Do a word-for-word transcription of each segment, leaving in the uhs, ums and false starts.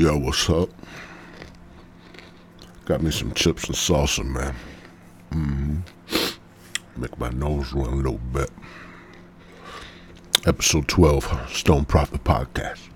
Yo, what's up? Got me some chips and salsa, man. Mm-hmm. Make my nose run a little bit. Episode twelve, Stoned Prophet Podcast.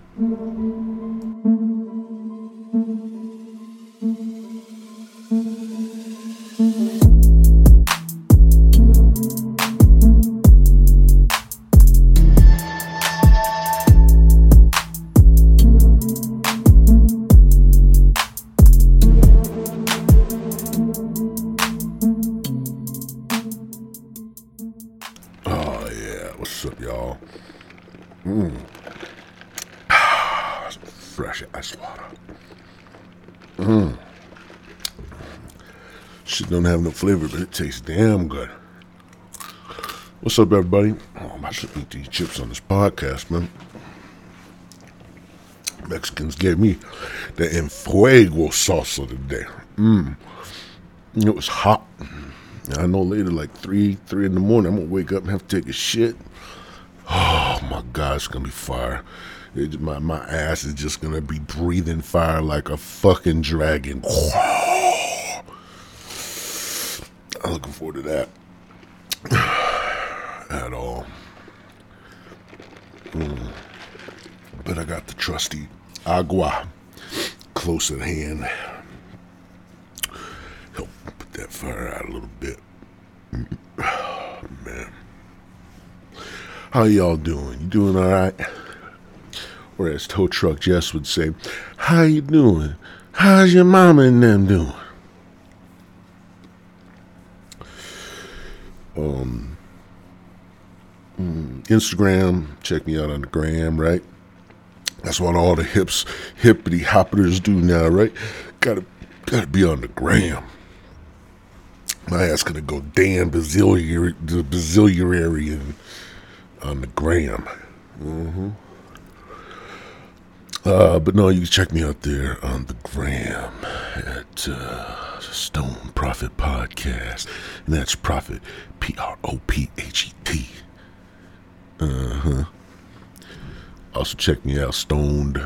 Don't have no flavor, but it tastes damn good. What's up, everybody? Oh, I'm about to eat these chips on this podcast, man. Mexicans gave me the Enfuego salsa today. Mmm. It was hot. I know later, like three, three in the morning, I'm going to wake up and have to take a shit. Oh, my God, it's going to be fire. It, my, my ass is just going to be breathing fire like a fucking dragon. I'm looking forward to that at all. Mm. But I got the trusty agua close at hand. Help put that fire out a little bit. Oh, man. How y'all doing? You doing all right? Or as Tow Truck Jess would say, how you doing? How's your mama and them doing? Um, Instagram, check me out on the gram, right? That's what all the hips, hippity hoppers do now, right? Gotta, gotta be on the gram. My ass gonna go damn bazillionaire, bazillionarian on the gram. Mm-hmm. Uh, but no, you can check me out there on the gram at uh, Stone Prophet Podcast. And that's Prophet, P R O P H E T. Uh-huh. Also check me out, Stoned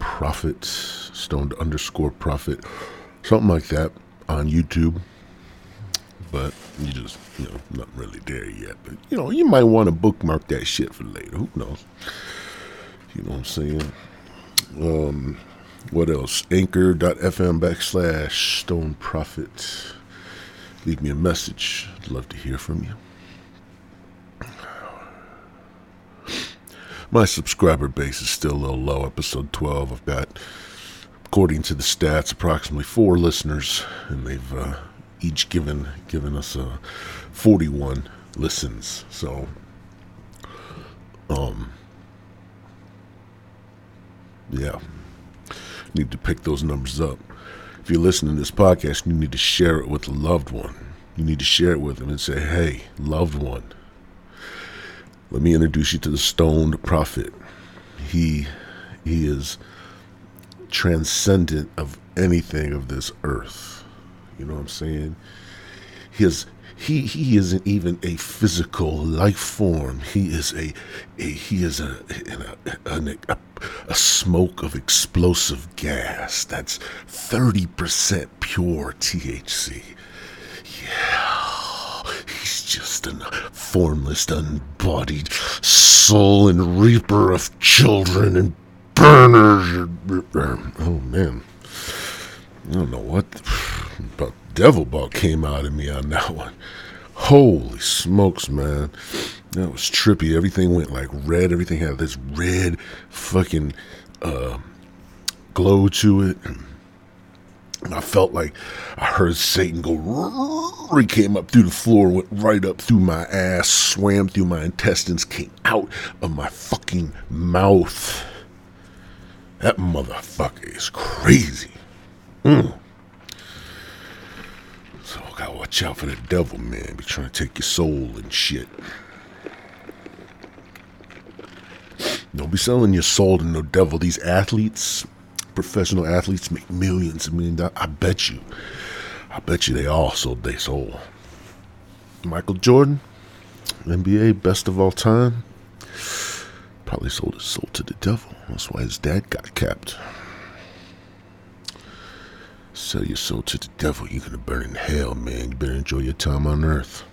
Prophet, Stoned underscore Prophet, something like that on YouTube. But you just, you know, not really there yet. But, you know, you might want to bookmark that shit for later. Who knows? You know what I'm saying? Um, what else? anchor dot f m backslash Stone Prophet. Leave me a message. I'd love to hear from you. My subscriber base is still a little low. Episode twelve, I've got, according to the stats, approximately four listeners, and they've uh, each given given us uh, forty-one listens. So, um. Yeah, need to pick those numbers up. If you're listening to this podcast, you need to share it with a loved one. You need to share it with them and say, hey, loved one, let me introduce you to the Stoned Prophet. He he is transcendent of anything of this earth. You know what I'm saying? He is, he, he isn't even a physical life form. He is a, a he is a a, a, a a smoke of explosive gas that's thirty percent pure T H C. Yeah, he's just a formless, unbodied soul and reaper of children and burners. Oh man, I don't know what about. Devil ball came out of me on that one. Holy smokes, man. That was trippy. Everything went like red. Everything had this red fucking uh, glow to it. And I felt like I heard Satan go. He came up through the floor, went right up through my ass, swam through my intestines, came out of my fucking mouth. That motherfucker is crazy. Mm. So I gotta watch out for the devil, man. Be trying to take your soul and shit. Don't be selling your soul to no devil. These athletes, professional athletes, make millions and millions of dollars. I bet you. I bet you they all sold their soul. Michael Jordan, N B A best of all time, probably sold his soul to the devil. That's why his dad got capped. Sell your soul to the devil. You're going to burn in hell, man. You better enjoy your time on earth.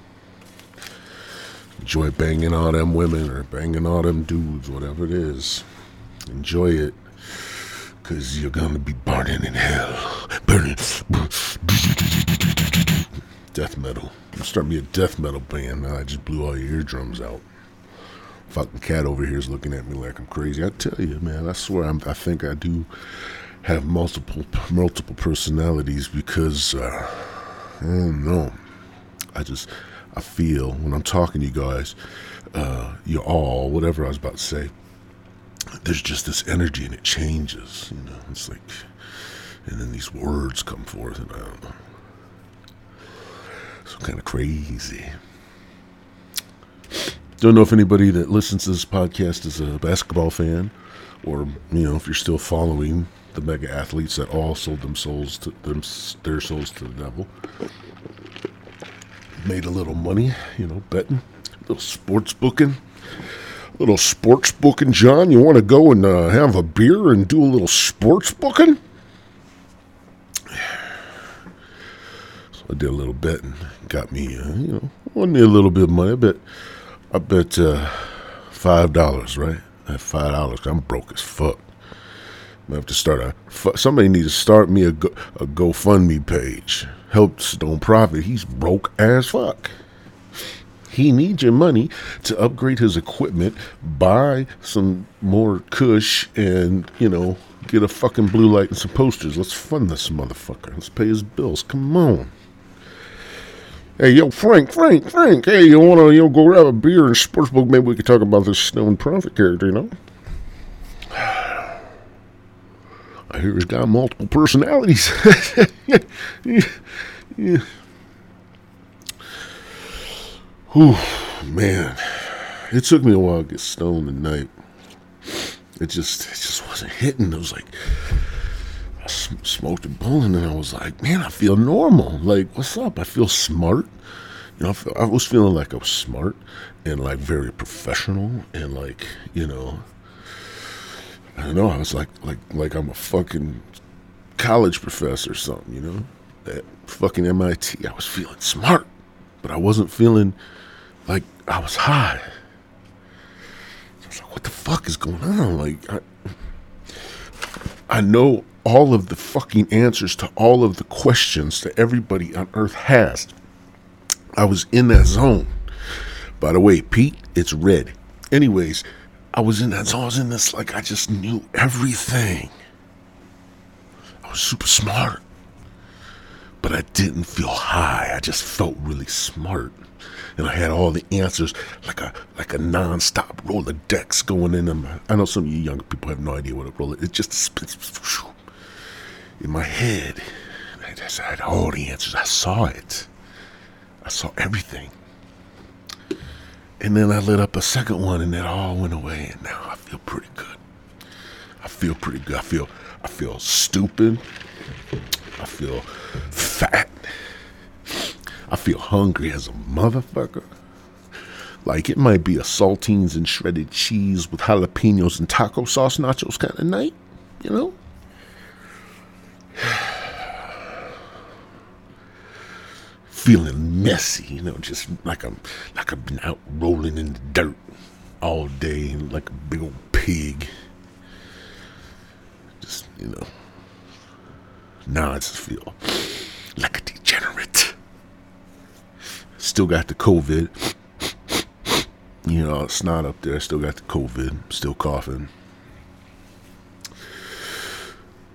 Enjoy banging all them women or banging all them dudes, whatever it is. Enjoy it. Because you're going to be burning in hell. Burning. Death metal. I'm starting to be a death metal band. Now I just blew all your eardrums out. Fucking cat over here is looking at me like I'm crazy. I tell you, man. I swear, I'm, I think I do have multiple multiple personalities because, uh, I don't know. I just... I feel when I'm talking to you guys, uh, you're all, whatever I was about to say, there's just this energy and it changes, you know, it's like, and then these words come forth and I don't know, so kind of crazy. Don't know if anybody that listens to this podcast is a basketball fan or, you know, if you're still following the mega athletes that all sold them souls to them, their souls to the devil. Made a little money, you know, betting, a little sports booking, a little sports booking. John, you want to go and uh, have a beer and do a little sports booking? So I did a little betting, got me, uh, you know, won me a little bit of money. I bet, I bet uh, five dollars, right? At five dollars, I'm broke as fuck. I have to start a. Somebody needs to start me a, Go, a GoFundMe page. Help Stoned Prophet. He's broke as fuck. He needs your money to upgrade his equipment, buy some more kush, and you know, get a fucking blue light and some posters. Let's fund this motherfucker. Let's pay his bills. Come on. Hey, yo, Frank, Frank, Frank. Hey, you wanna you know, go grab a beer and sportsbook? Maybe we could talk about this Stoned Prophet character, you know. I hear he's got multiple personalities. yeah. Yeah. Whew, man. It took me a while to get stoned tonight. It just it just wasn't hitting. I was like, I sm- smoked a bowl and then I was like, man, I feel normal. Like, what's up? I feel smart. You know, I, feel, I was feeling like I was smart and like very professional and like, you know, I don't know, I was like, like, like I'm a fucking college professor or something, you know? At fucking M I T, I was feeling smart, but I wasn't feeling like I was high. I was like, what the fuck is going on? Like, I, I know all of the fucking answers to all of the questions that everybody on earth has. I was in that zone. By the way, Pete, it's red. Anyways, I was in that, so I was in this, like, I just knew everything. I was super smart. But I didn't feel high. I just felt really smart. And I had all the answers, like a like a non-stop Rolodex going in. My, I know some of you young people have no idea what a Rolodex is. It just spins in my head. I just had all the answers. I saw it. I saw everything. And then I lit up a second one, and that all went away. And now I feel pretty good. I feel pretty good. I feel, I feel stupid. I feel fat. I feel hungry as a motherfucker. Like it might be a saltines and shredded cheese with jalapenos and taco sauce nachos kind of night, you know. Feeling messy, you know, just like I'm, like I've been out rolling in the dirt all day, like a big old pig. Just, you know, now I just feel like a degenerate. Still got the COVID. You know, it's not up there. Still got the COVID. Still coughing.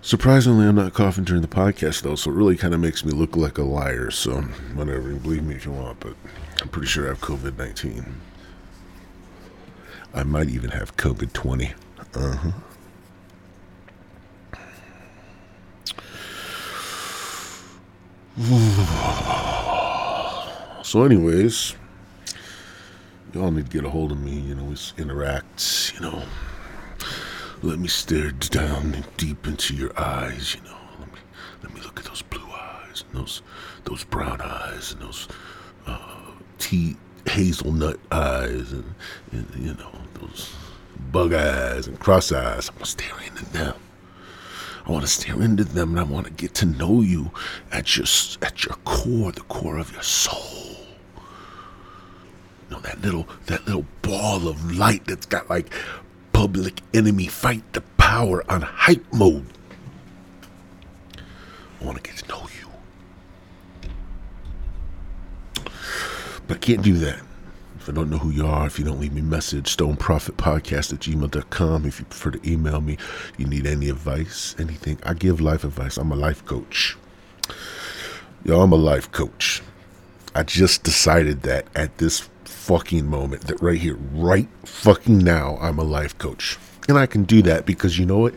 Surprisingly, I'm not coughing during the podcast, though, so it really kind of makes me look like a liar, so whatever, you believe me if you want, but I'm pretty sure I have COVID nineteen. I might even have COVID twenty. Uh-huh. So anyways, y'all need to get a hold of me, you know, interact, you know. Let me stare down and deep into your eyes, you know. Let me let me look at those blue eyes, and those those brown eyes, and those uh, tea hazelnut eyes, and, and you know those bug eyes and cross eyes. I'm gonna stare into them. I want to stare into them, and I want to get to know you at your at your core, the core of your soul. You know, that little that little ball of light that's got like Public Enemy Fight the Power on hype mode. I want to get to know you, but I can't do that. If I don't know who you are, if you don't leave me a message, stoned prophet podcast at gmail dot com. If you prefer to email me, you need any advice, anything. I give life advice. I'm a life coach. Yo, I'm a life coach. I just decided that at this fucking moment, that right here, right fucking now, I'm a life coach. And I can do that because you know what?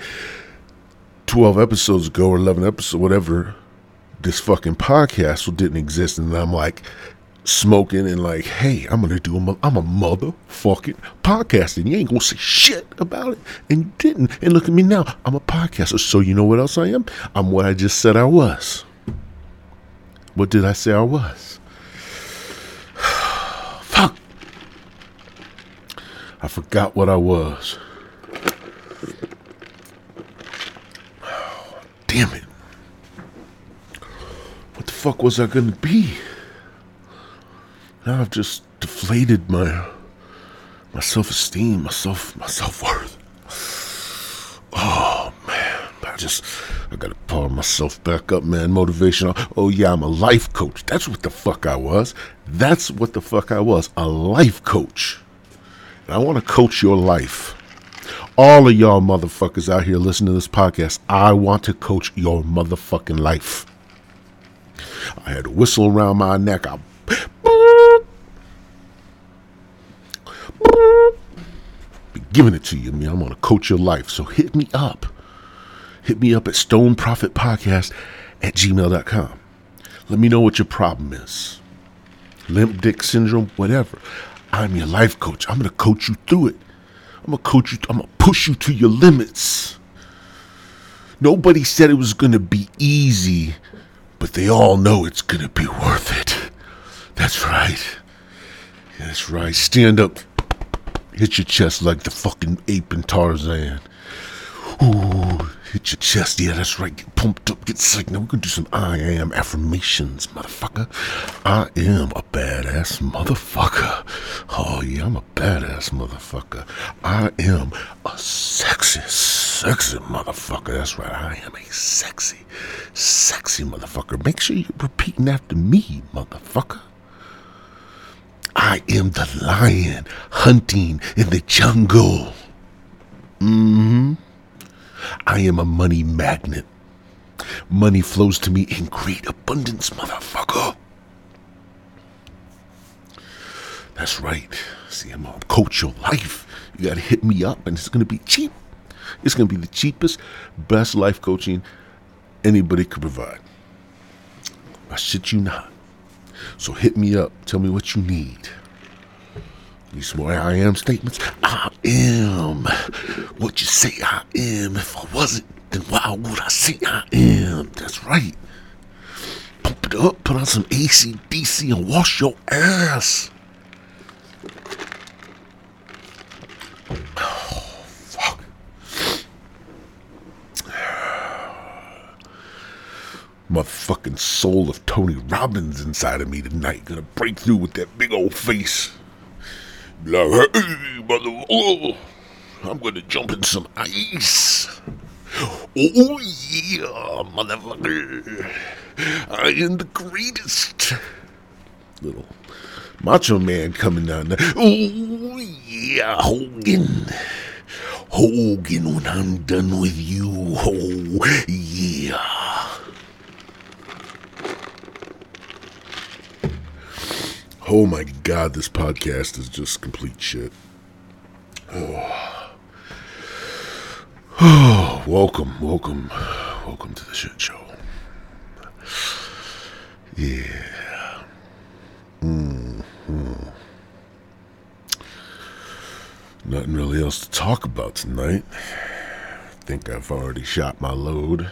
twelve episodes ago or eleven episodes, whatever, this fucking podcast didn't exist. And I'm like, smoking and like, hey, I'm gonna do a, I'm a motherfucking podcast, and you ain't gonna say shit about it, and you didn't, and look at me now, I'm a podcaster. So you know what else I am? I'm what I just said I was. What did I say I was? Fuck, I forgot what I was. Oh, damn it! What the fuck was I gonna be? Now I've just deflated my my self-esteem, my self, my self-worth. Oh, man. I just, I got to power myself back up, man. Motivation. Oh, yeah, I'm a life coach. That's what the fuck I was. That's what the fuck I was. A life coach. And I want to coach your life. All of y'all motherfuckers out here listening to this podcast, I want to coach your motherfucking life. I had a whistle around my neck. I be giving it to you, man. I'm gonna coach your life. So hit me up. Hit me up at stoned prophet podcast at gmail dot com. Let me know what your problem is. Limp dick syndrome, whatever. I'm your life coach. I'm gonna coach you through it. I'm gonna coach you. I'm gonna push you to your limits. Nobody said it was gonna be easy, but they all know it's gonna be worth it. That's right. That's right. Stand up. Hit your chest like the fucking ape in Tarzan. Ooh, hit your chest. Yeah, that's right. Get pumped up. Get sick. Now we're going to do some I am affirmations, motherfucker. I am a badass motherfucker. Oh, yeah, I'm a badass motherfucker. I am a sexy, sexy motherfucker. That's right. I am a sexy, sexy motherfucker. Make sure you're repeating after me, motherfucker. I am the lion hunting in the jungle. Mm-hmm. I am a money magnet. Money flows to me in great abundance, motherfucker. That's right. See, I'm going to coach your life. You got to hit me up, and it's going to be cheap. It's going to be the cheapest, best life coaching anybody could provide. I shit you not. So hit me up. Tell me what you need. Need some more I am statements? I am what you say I am. If I wasn't, then why would I say I am? That's right. Pump it up. Put on some A C D C and wash your ass. Oh, fuck. Motherfucking soul of Tony Robbins inside of me tonight. Gonna break through with that big old face. Like, hey, mother, oh, I'm gonna jump in some ice. Oh, yeah, motherfucker. I am the greatest. Little Macho Man coming down there. Oh, yeah, Hogan. Hogan, when I'm done with you. Oh, yeah. Oh my God, this podcast is just complete shit. Oh. Oh, welcome, welcome, welcome to the shit show. Yeah. Mm-hmm. Nothing really else to talk about tonight. I think I've already shot my load.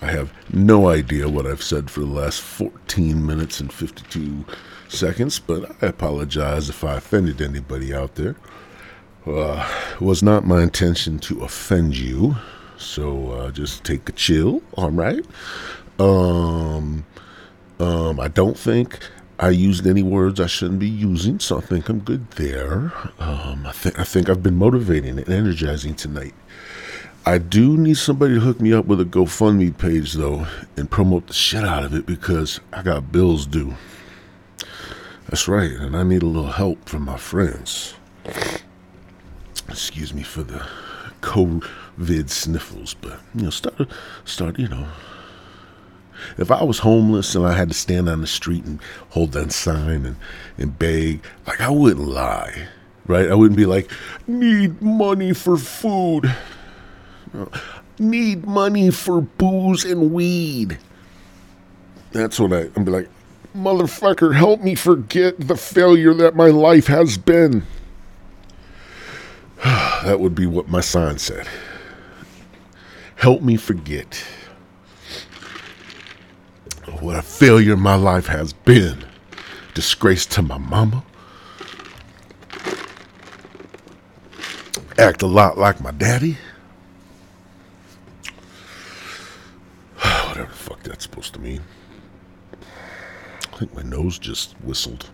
I have no idea what I've said for the last fourteen minutes and fifty-two seconds, but I apologize if I offended anybody out there. Uh, it was not my intention to offend you. So uh, just take a chill. All right. Um, um, I don't think I used any words I shouldn't be using, so I think I'm good there. Um, I think I think I've been motivating and energizing tonight. I do need somebody to hook me up with a GoFundMe page, though, and promote the shit out of it, because I got bills due. That's right, and I need a little help from my friends. Excuse me for the COVID sniffles, but, you know, start, start, you know. If I was homeless and I had to stand on the street and hold that sign and, and beg, like, I wouldn't lie, right? I wouldn't be like, need money for food. Need money for booze and weed. That's what I, I'm like, motherfucker, help me forget the failure that my life has been. That would be what my sign said. Help me forget what a failure my life has been. Disgrace to my mama. Act a lot like my daddy. Whatever the fuck that's supposed to mean. I think my nose just whistled.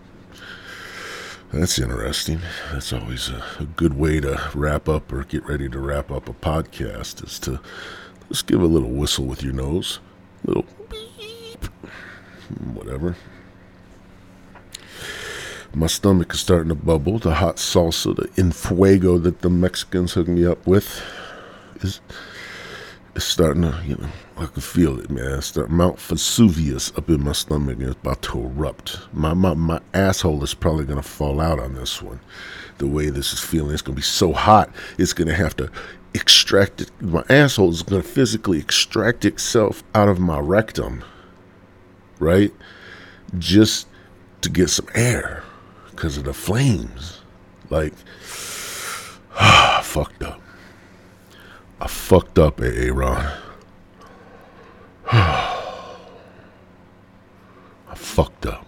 That's interesting. That's always a, a good way to wrap up or get ready to wrap up a podcast, is to just give a little whistle with your nose. A little beep. Whatever. My stomach is starting to bubble. The hot salsa, the Enfuego that the Mexicans hooked me up with is... It's starting to, you know, I can feel it, man. It's starting, Mount Vesuvius up in my stomach, and it's about to erupt. My my my asshole is probably going to fall out on this one. The way this is feeling, it's going to be so hot, it's going to have to extract it. My asshole is going to physically extract itself out of my rectum, right? Just to get some air because of the flames. Like, ah, fucked up. I fucked up, Aaron. I fucked up.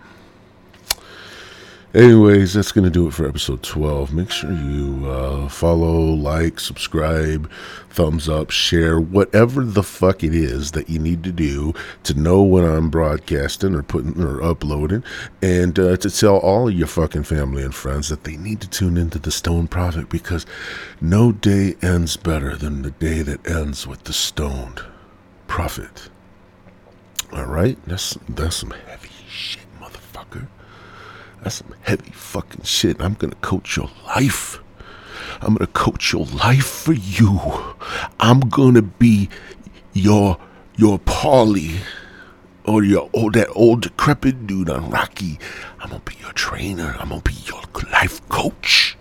Anyways, that's going to do it for episode twelve. Make sure you uh, follow, like, subscribe, thumbs up, share, whatever the fuck it is that you need to do to know when I'm broadcasting or putting or uploading, and uh, to tell all of your fucking family and friends that they need to tune into the Stoned Prophet, because no day ends better than the day that ends with the Stoned Prophet. All right? That's, that's some heavy shit, motherfucker. That's some heavy fucking shit. I'm going to coach your life. I'm going to coach your life for you. I'm going to be your your Paulie or your old, that old decrepit dude on Rocky. I'm going to be your trainer. I'm going to be your life coach.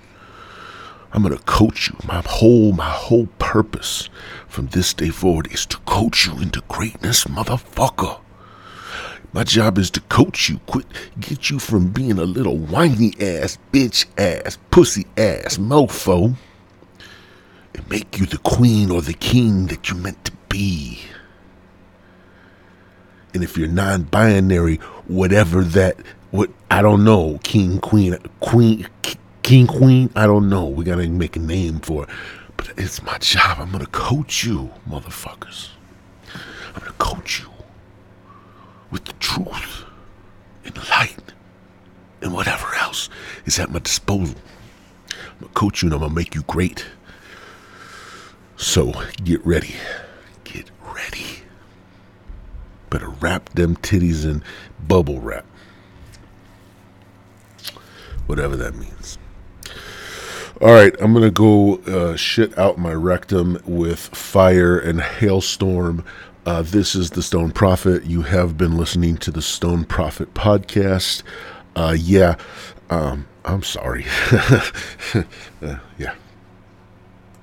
I'm going to coach you. My whole, my whole purpose from this day forward is to coach you into greatness, motherfucker. My job is to coach you, quit, get you from being a little whiny ass, bitch ass, pussy ass mofo, and make you the queen or the king that you're meant to be. And if you're non-binary, whatever that, what I don't know, king, queen, queen, king, queen, I don't know. We gotta make a name for it. But it's my job. I'm gonna coach you, motherfuckers. I'm gonna coach you with the truth and the light and whatever else is at my disposal. I'm going to coach you and I'm going to make you great. So get ready. Get ready. Better wrap them titties in bubble wrap. Whatever that means. All right, I'm going to go uh, shit out my rectum with fire and hailstorm. Uh, this is the Stoned Prophet. You have been listening to the Stoned Prophet podcast. Uh, yeah, um, I'm sorry. uh, yeah.